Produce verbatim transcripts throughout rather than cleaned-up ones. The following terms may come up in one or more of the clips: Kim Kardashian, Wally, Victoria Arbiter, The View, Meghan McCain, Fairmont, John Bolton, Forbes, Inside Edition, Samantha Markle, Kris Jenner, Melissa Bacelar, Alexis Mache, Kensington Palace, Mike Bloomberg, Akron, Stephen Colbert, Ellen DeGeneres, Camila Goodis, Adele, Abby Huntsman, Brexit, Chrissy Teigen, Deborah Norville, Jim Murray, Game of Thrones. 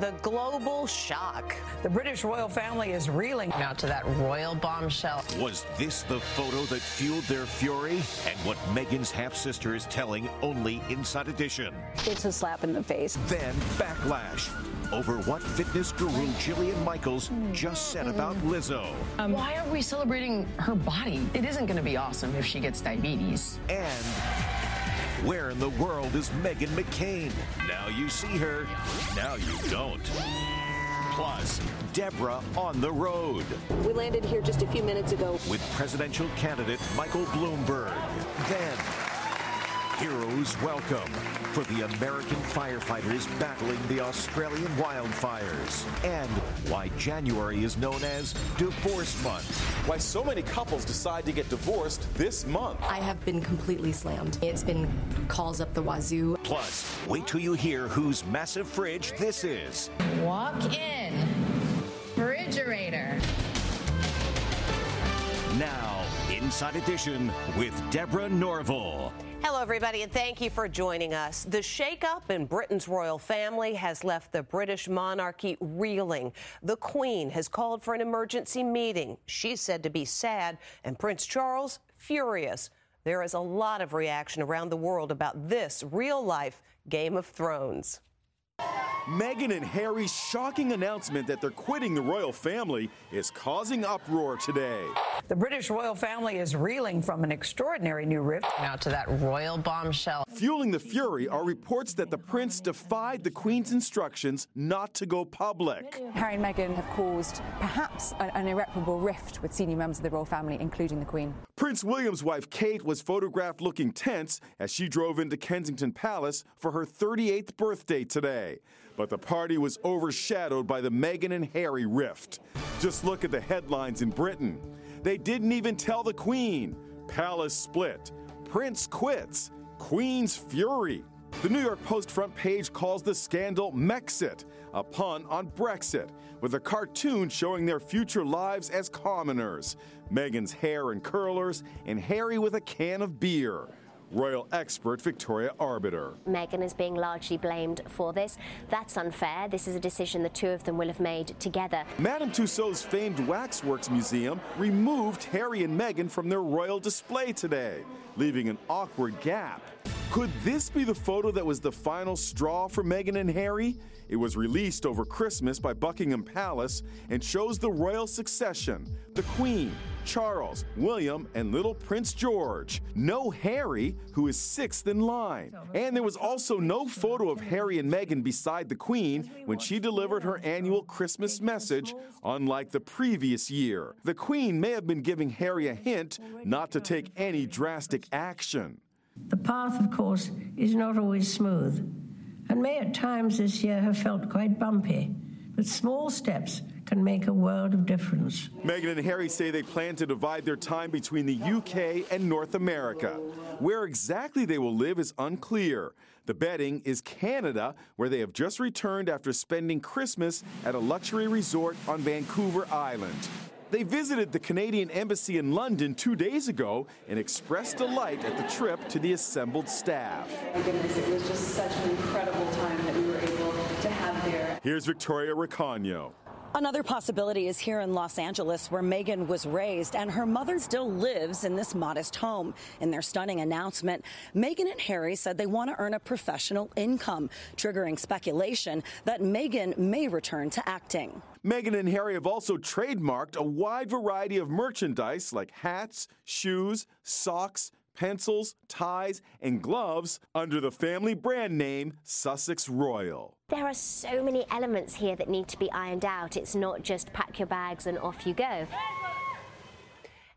The global shock. The British royal family is reeling. Now to that royal bombshell. Was this the photo that fueled their fury? And what Meghan's half-sister is telling only Inside Edition. It's a slap in the face. Then backlash over what fitness guru Jillian Michaels just said about Lizzo. Um, why are we celebrating her body? It isn't going to be awesome if she gets diabetes. And where in the world is Meghan McCain? Now you see her, now you don't. Plus, Deborah on the road. We landed here just a few minutes ago. With presidential candidate Michael Bloomberg. Then, heroes welcome for the American firefighters battling the Australian wildfires. And why January is known as Divorce Month. Why so many couples decide to get divorced this month. I have been completely slammed. It's been calls up the wazoo. Plus, wait till you hear whose massive fridge this is. Walk in. Refrigerator. Now, Inside Edition with Deborah Norville. Hello, everybody, and thank you for joining us. The shakeup in Britain's royal family has left the British monarchy reeling. The Queen has called for an emergency meeting. She's said to be sad, and Prince Charles furious. There is a lot of reaction around the world about this real-life Game of Thrones. Meghan and Harry's shocking announcement that they're quitting the royal family is causing uproar today. The British royal family is reeling from an extraordinary new rift. Now to that royal bombshell. Fueling the fury are reports that the prince defied the Queen's instructions not to go public. Harry and Meghan have caused perhaps an irreparable rift with senior members of the royal family, including the Queen. Prince William's wife Kate was photographed looking tense as she drove into Kensington Palace for her thirty-eighth birthday today. But the party was overshadowed by the Meghan and Harry rift. Just look at the headlines in Britain. They didn't even tell the Queen. Palace split. Prince quits. Queen's fury. The New York Post front page calls the scandal Mexit, a pun on Brexit, with a cartoon showing their future lives as commoners. Meghan's hair in curlers and Harry with a can of beer. Royal expert Victoria Arbiter. Meghan is being largely blamed for this. That's unfair. This is a decision the two of them will have made together. Madame Tussauds' famed Waxworks Museum removed Harry and Meghan from their royal display today, leaving an awkward gap. Could this be the photo that was the final straw for Meghan and Harry? It was released over Christmas by Buckingham Palace and shows the royal succession, the Queen, Charles, William, and little Prince George. No Harry, who is sixth in line. And there was also no photo of Harry and Meghan beside the Queen when she delivered her annual Christmas message, unlike the previous year. The Queen may have been giving Harry a hint not to take any drastic action. The path, of course, is not always smooth, and may at times this year have felt quite bumpy, but small steps can make a world of difference. Meghan and Harry say they plan to divide their time between the U K and North America. Where exactly they will live is unclear. The betting is Canada, where they have just returned after spending Christmas at a luxury resort on Vancouver Island. They visited the Canadian Embassy in London two days ago and expressed delight at the trip to the assembled staff. Oh my goodness, it was just such an incredible time that we were able to have there. Here's Victoria Ricagno. Another possibility is here in Los Angeles, where Meghan was raised, and her mother still lives in this modest home. In their stunning announcement, Meghan and Harry said they want to earn a professional income, triggering speculation that Meghan may return to acting. Meghan and Harry have also trademarked a wide variety of merchandise like hats, shoes, socks, pencils, ties, and gloves under the family brand name Sussex Royal. There are so many elements here that need to be ironed out. It's not just pack your bags and off you go.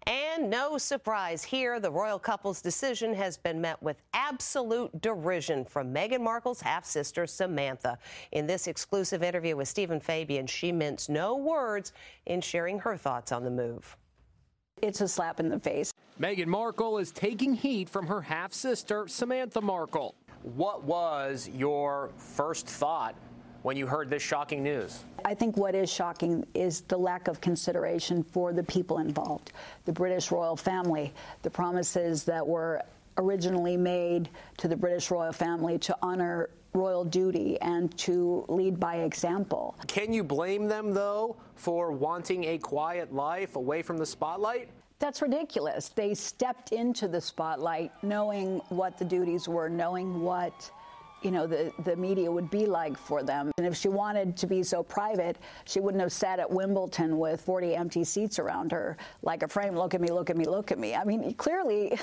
And no surprise here, the royal couple's decision has been met with absolute derision from Meghan Markle's half-sister, Samantha. In this exclusive interview with Stephen Fabian, she mints no words in sharing her thoughts on the move. It's a slap in the face. Meghan Markle is taking heat from her half-sister, Samantha Markle. What was your first thought when you heard this shocking news? I think what is shocking is the lack of consideration for the people involved, the British royal family, the promises that were originally made to the British royal family to honor royal duty and to lead by example. Can you blame them, though, for wanting a quiet life away from the spotlight? That's ridiculous. They stepped into the spotlight knowing what the duties were, knowing what, you know, the, the media would be like for them. And if she wanted to be so private, she wouldn't have sat at Wimbledon with forty empty seats around her like a frame, look at me, look at me, look at me. I mean, clearly,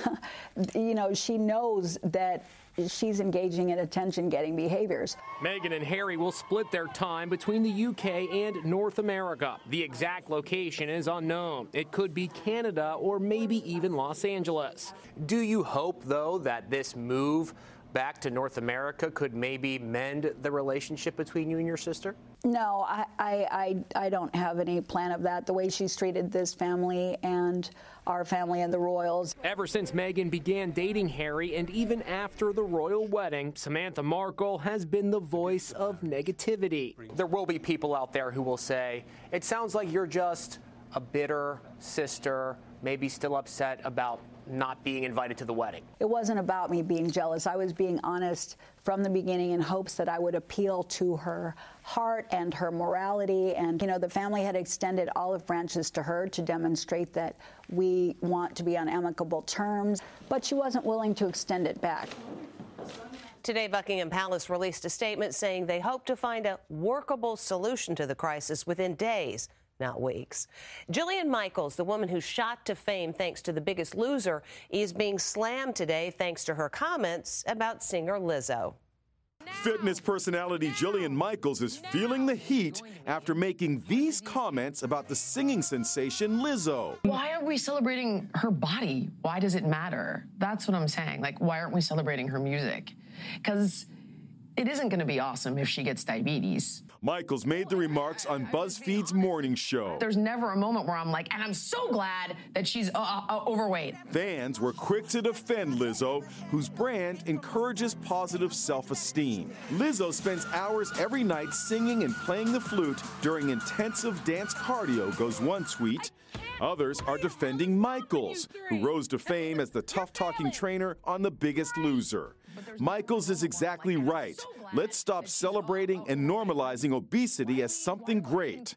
you know, she knows that she's engaging in attention-getting behaviors. Meghan and Harry will split their time between the U K and North America. The exact location is unknown. It could be Canada or maybe even Los Angeles. Do you hope, though, that this move back to North America could maybe mend the relationship between you and your sister? No, I, I, I, I don't have any plan of that. The way she's treated this family and our family and the royals. Ever since Meghan began dating Harry and even after the royal wedding, Samantha Markle has been the voice of negativity. There will be people out there who will say, it sounds like you're just a bitter sister, maybe still upset about not being invited to the wedding. It wasn't about me being jealous. I was being honest from the beginning in hopes that I would appeal to her heart and her morality. And, you know, the family had extended olive branches to her to demonstrate that we want to be on amicable terms, but she wasn't willing to extend it back. Today, Buckingham Palace released a statement saying they hope to find a workable solution to the crisis within days, not weeks. Jillian Michaels, the woman who shot to fame thanks to The Biggest Loser, is being slammed today thanks to her comments about singer Lizzo. Fitness personality Jillian Michaels is feeling the heat after making these comments about the singing sensation Lizzo. Why are we celebrating her body? Why does it matter? That's what I'm saying. Like, why aren't we celebrating her music? Because it isn't going to be awesome if she gets diabetes. Michaels made the remarks on BuzzFeed's morning show. There's never a moment where I'm like, and I'm so glad that she's uh, uh, overweight. Fans were quick to defend Lizzo, whose brand encourages positive self-esteem. Lizzo spends hours every night singing and playing the flute during intensive dance cardio, goes one tweet. Others are defending Michaels, who rose to fame as the tough-talking trainer on The Biggest Loser. Michaels is exactly right. Let's stop celebrating and normalizing obesity as something great.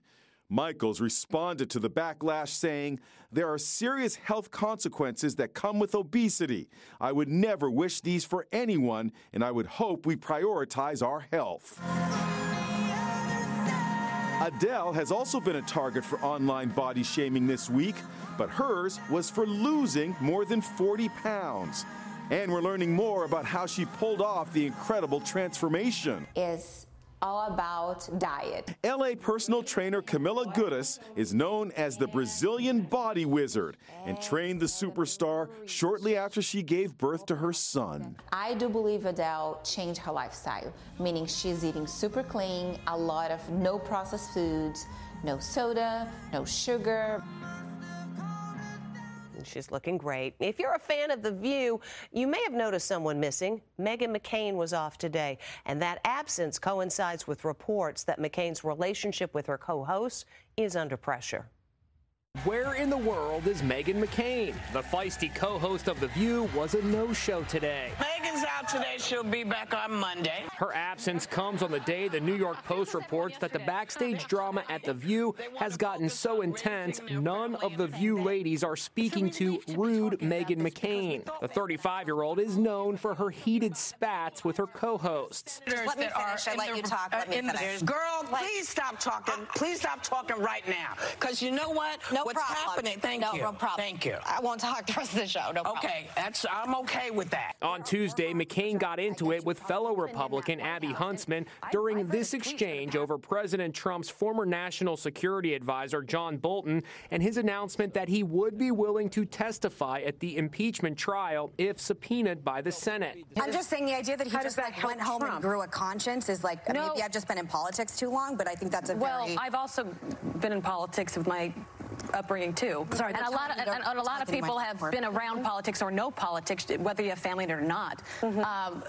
Michaels responded to the backlash saying, there are serious health consequences that come with obesity. I would never wish these for anyone, and I would hope we prioritize our health. Adele has also been a target for online body shaming this week, but hers was for losing more than forty pounds. And we're learning more about how she pulled off the incredible transformation. Is all about diet. L A personal trainer Camila Goodis is known as the Brazilian body wizard and trained the superstar shortly after she gave birth to her son. I do believe Adele changed her lifestyle, meaning she's eating super clean, a lot of no processed foods, no soda, no sugar. She's looking great. If you're a fan of The View, you may have noticed someone missing. Meghan McCain was off today, and that absence coincides with reports that McCain's relationship with her co-host is under pressure. Where in the world is Meghan McCain? The feisty co-host of The View was a no-show today. Meghan! Meghan's out today. She'll be back on Monday. Her absence comes on the day the New York Post reports that the backstage drama at The View has gotten so intense, none of The View ladies are speaking to rude Meghan McCain. The thirty-five-year-old is known for her heated spats with her co-hosts. Let me finish. I let you talk. Let me finish. Girl, please stop talking. Please stop talking right now. Because you know what? No problem. What's happening? Thank you. No problem. Thank you. I won't talk the rest of the show. No problem. Okay. That's, I'm okay with that. On Tuesday, McCain got into it with fellow Republican Abby Huntsman during this exchange over President Trump's former national security advisor, John Bolton, and his announcement that he would be willing to testify at the impeachment trial if subpoenaed by the Senate. I'm just saying the idea that he just like went home Trump? and grew a conscience is like, no. Maybe I've just been in politics too long, but I think that's a well, very... Well, I've also been in politics with my... upbringing too. Sorry, and a lot of, and, and a lot of people have been around politics or no politics, whether you have family or not. Mm-hmm. Um,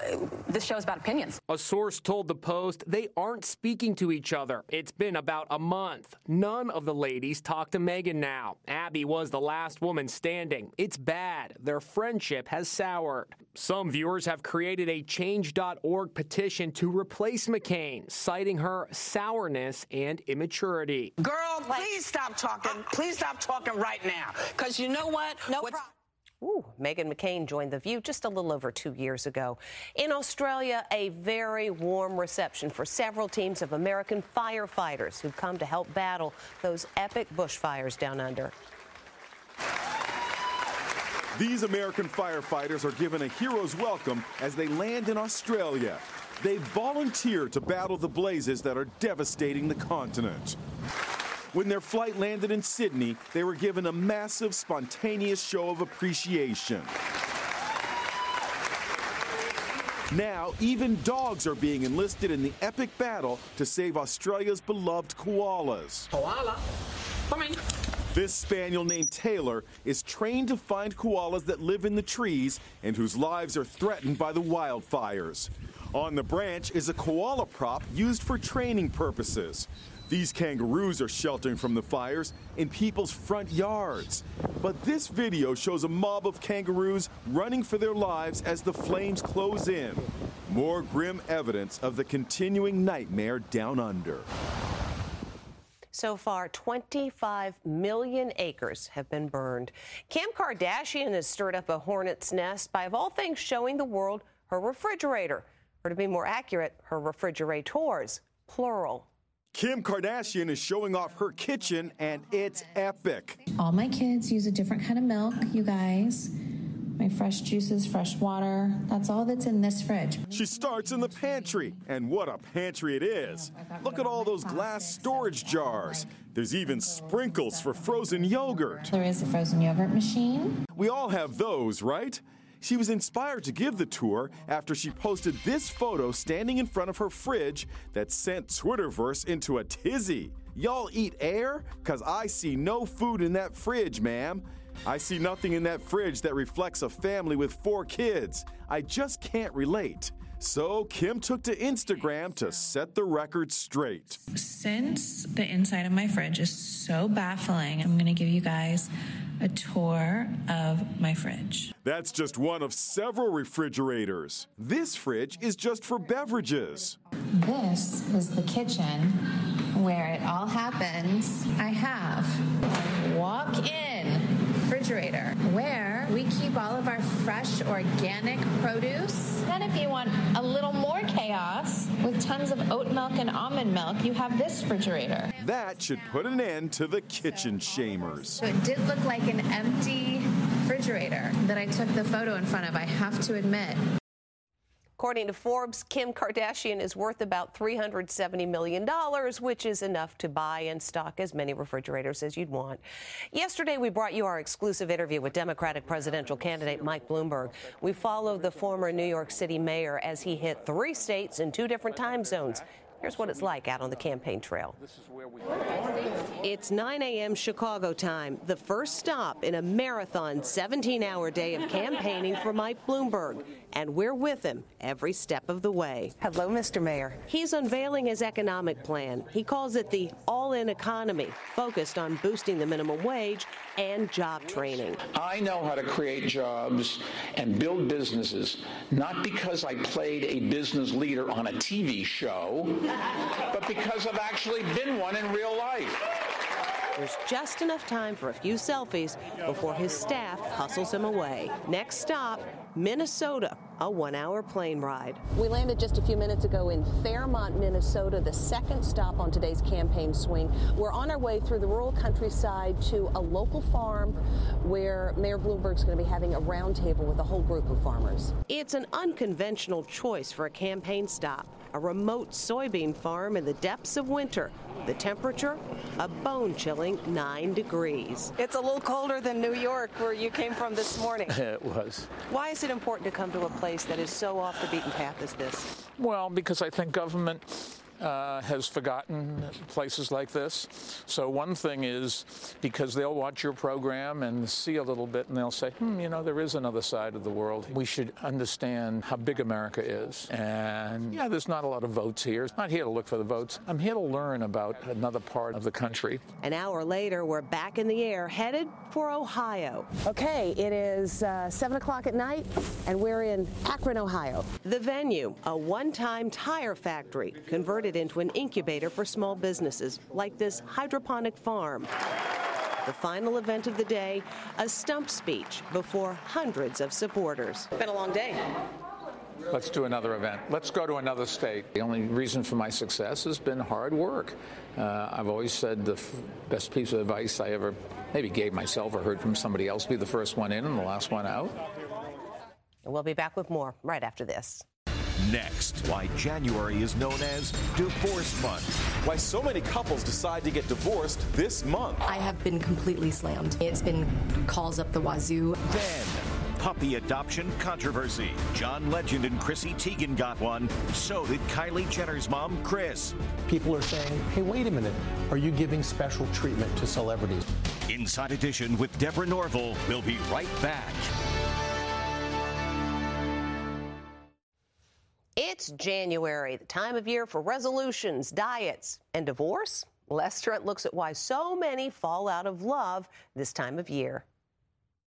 this show is about opinions. A source told the Post they aren't speaking to each other. It's been about a month. None of the ladies talk to Meghan now. Abby was the last woman standing. It's bad. Their friendship has soured. Some viewers have created a change dot org petition to replace McCain, citing her sourness and immaturity. Girl, please stop talking. Please stop talking right now, because you know what? No problem. Ooh, Meghan McCain joined The View just a little over two years ago. In Australia, a very warm reception for several teams of American firefighters who've come to help battle those epic bushfires down under. These American firefighters are given a hero's welcome as they land in Australia. They volunteer to battle the blazes that are devastating the continent. When their flight landed in Sydney, they were given a massive, spontaneous show of appreciation. Now, even dogs are being enlisted in the epic battle to save Australia's beloved koalas. Koala, come in. This spaniel named Taylor is trained to find koalas that live in the trees and whose lives are threatened by the wildfires. On the branch is a koala prop used for training purposes. These kangaroos are sheltering from the fires in people's front yards. But this video shows a mob of kangaroos running for their lives as the flames close in. More grim evidence of the continuing nightmare down under. So far, twenty-five million acres have been burned. Kim Kardashian has stirred up a hornet's nest by, of all things, showing the world her refrigerator. Or to be more accurate, her refrigerators, plural. Kim Kardashian is showing off her kitchen, and it's epic. All my kids use a different kind of milk, you guys. My fresh juices, fresh water. That's all that's in this fridge. She starts in the pantry, and what a pantry it is. Look at all those glass storage jars. There's even sprinkles for frozen yogurt. There is a frozen yogurt machine. We all have those, right? She was inspired to give the tour after she posted this photo standing in front of her fridge that sent Twitterverse into a tizzy. Y'all eat air? 'Cause I see no food in that fridge, ma'am. I see nothing in that fridge that reflects a family with four kids. I just can't relate. So Kim took to Instagram to set the record straight. Since the inside of my fridge is so baffling, I'm gonna give you guys a tour of my fridge. That's just one of several refrigerators. This fridge is just for beverages. This is the kitchen where it all happens. I have walk-in refrigerator where we keep all of our fresh organic produce. Then if you want a little more chaos with tons of oat milk and almond milk, you have this refrigerator. That should put an end to the kitchen shamers. So it did look like an empty refrigerator that I took the photo in front of, I have to admit. According to Forbes, Kim Kardashian is worth about three hundred seventy million dollars, which is enough to buy and stock as many refrigerators as you'd want. Yesterday, we brought you our exclusive interview with Democratic presidential candidate Mike Bloomberg. We followed the former New York City mayor as he hit three states in two different time zones. Here's what it's like out on the campaign trail. It's nine a.m. Chicago time, the first stop in a marathon seventeen-hour day of campaigning for Mike Bloomberg. And we're with him every step of the way. Hello, Mister Mayor. He's unveiling his economic plan. He calls it the all-in economy, focused on boosting the minimum wage and job training. I know how to create jobs and build businesses, not because I played a business leader on a T V show, but because I've actually been one in real life. There's just enough time for a few selfies before his staff hustles him away. Next stop, Minnesota, a one-hour plane ride. We landed just a few minutes ago in Fairmont, Minnesota, the second stop on today's campaign swing. We're on our way through the rural countryside to a local farm where Mayor Bloomberg's going to be having a roundtable with a whole group of farmers. It's an unconventional choice for a campaign stop. A remote soybean farm in the depths of winter. The temperature, a bone-chilling nine degrees. It's a little colder than New York, where you came from this morning. It was. Why is it important to come to a place that is so off the beaten path as this? Well, because I think government uh, has forgotten places like this. So one thing is because they'll watch your program and see a little bit, and they'll say, hmm, you know, there is another side of the world. We should understand how big America is. And, yeah, there's not a lot of votes here. I'm not here to look for the votes. I'm here to learn about another part of the country. An hour later, we're back in the air, headed for Ohio. Okay, it is uh, seven o'clock at night, and we're in Akron, Ohio. The venue, a one-time tire factory converted into an incubator for small businesses like this hydroponic farm. The final event of the day, a stump speech before hundreds of supporters. It's been a long day. Let's do another event. Let's go to another state. The only reason for my success has been hard work. Uh, I've always said the f- best piece of advice I ever maybe gave myself or heard from somebody else, be the first one in and the last one out. We'll be back with more right after this. Next, why January is known as Divorce Month. Why so many couples decide to get divorced this month. I have been completely slammed. It's been calls up the wazoo. Then, puppy adoption controversy. John Legend and Chrissy Teigen got one. So did Kylie Jenner's mom, Kris. People are saying, hey, wait a minute. Are you giving special treatment to celebrities? Inside Edition with Deborah Norville. We'll be right back. It's January, the time of year for resolutions, diets, and divorce. Lester looks at why so many fall out of love this time of year.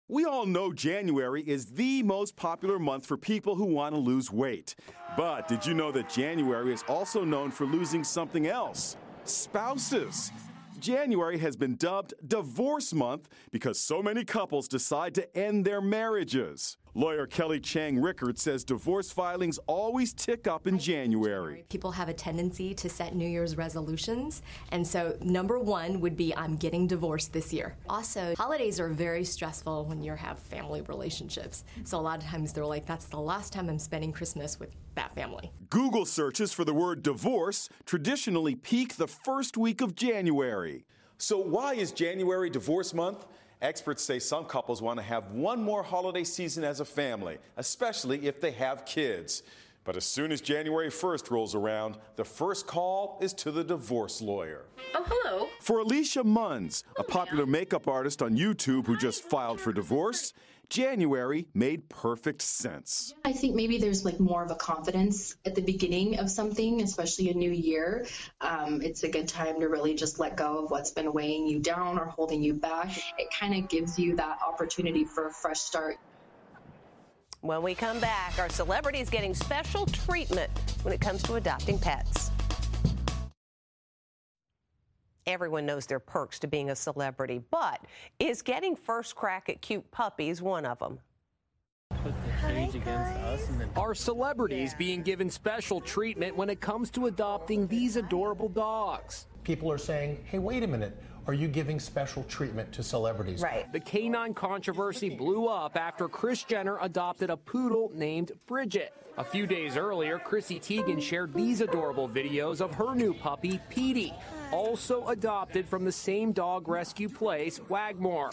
We all know January is the most popular month for people who want to lose weight. But did you know that January is also known for losing something else? Spouses. January has been dubbed Divorce Month because so many couples decide to end their marriages. Lawyer Kelly Chang Rickard says divorce filings always tick up in January. People have a tendency to set New Year's resolutions, and so number one would be, I'm getting divorced this year. Also, holidays are very stressful when you have family relationships, so a lot of times they're like, that's the last time I'm spending Christmas with that family. Google searches for the word divorce traditionally peak the first week of January. So why is January Divorce Month? Experts say some couples want to have one more holiday season as a family, especially if they have kids. But as soon as January first rolls around, the first call is to the divorce lawyer. Oh, hello. For Alicia Munns, oh, a popular yeah. makeup artist on YouTube who just filed for divorce, January made perfect sense. I think maybe there's like more of a confidence at the beginning of something, especially a new year. Um, it's a good time to really just let go of what's been weighing you down or holding you back. It kind of gives you that opportunity for a fresh start. When we come back, are celebrities getting special treatment when it comes to adopting pets? Everyone knows their perks to being a celebrity, but is getting first crack at cute puppies one of them? Hi, guys. Are celebrities yeah. being given special treatment when it comes to adopting these adorable dogs? People are saying, hey, wait a minute. Are you giving special treatment to celebrities? Right. The canine controversy blew up after Kris Jenner adopted a poodle named Bridget. A few days earlier, Chrissy Teigen shared these adorable videos of her new puppy, Petey, also adopted from the same dog rescue place, Wagmore.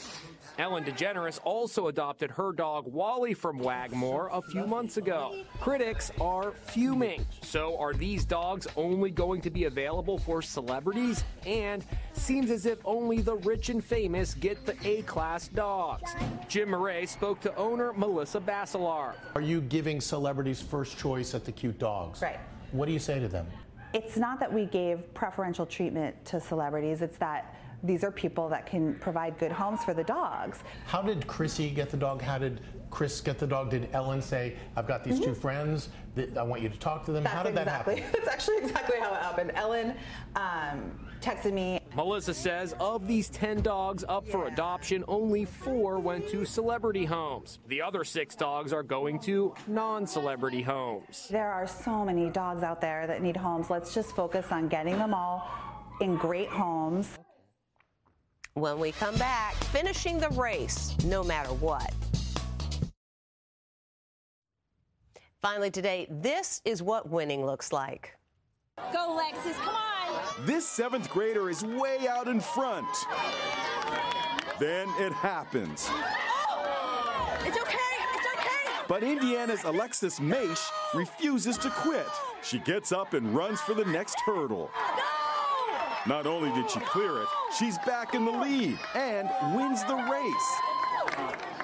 Ellen DeGeneres also adopted her dog Wally from Wagmore a few months ago. Critics are fuming. So are these dogs only going to be available for celebrities? And seems as if only the rich and famous get the A-class dogs. Jim Murray spoke to owner Melissa Bacelar. Are you giving celebrities first choice at the cute dogs? Right. What do you say to them? It's not that we gave preferential treatment to celebrities. It's that these are people that can provide good homes for the dogs. How did Chrissy get the dog? How did Chris get the dog? Did Ellen say, I've got these mm-hmm. two friends, that I want you to talk to them? That's how did exactly, that happen? That's actually exactly how it happened. Ellen um, texted me. Melissa says of these ten dogs up yeah. for adoption, only four went to celebrity homes. The other six dogs are going to non-celebrity homes. There are so many dogs out there that need homes. Let's just focus on getting them all in great homes. When we come back, finishing the race, no matter what. Finally today, this is what winning looks like. Go, Lexus, come on! This seventh grader is way out in front. Then it happens. Oh! It's okay, it's okay! But Indiana's Alexis Mache refuses to quit. She gets up and runs for the next hurdle. No! Not only did she clear it, she's back in the lead and wins the race.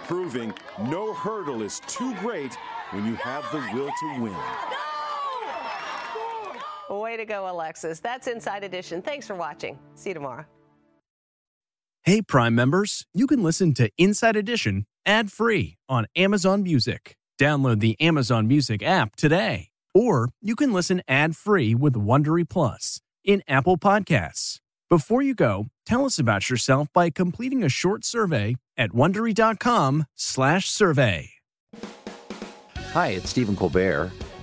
Proving no hurdle is too great when you have the will to win. Way to go, Alexis. That's Inside Edition. Thanks for watching. See you tomorrow. Hey, Prime members, you can listen to Inside Edition ad-free on Amazon Music. Download the Amazon Music app today. Or you can listen ad-free with Wondery Plus in Apple Podcasts. Before you go, tell us about yourself by completing a short survey at Wondery.com slash survey. Hi, it's Stephen Colbert.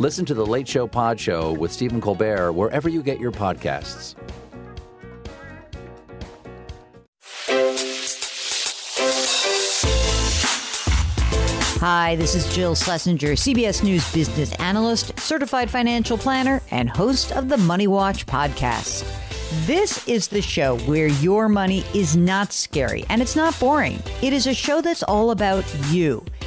Listen to The Late Show Pod Show with Stephen Colbert wherever you get your podcasts. Hi, this is Jill Schlesinger, C B S News business analyst, certified financial planner, and host of the Money Watch podcast. This is the show where your money is not scary and it's not boring. It is a show that's all about you.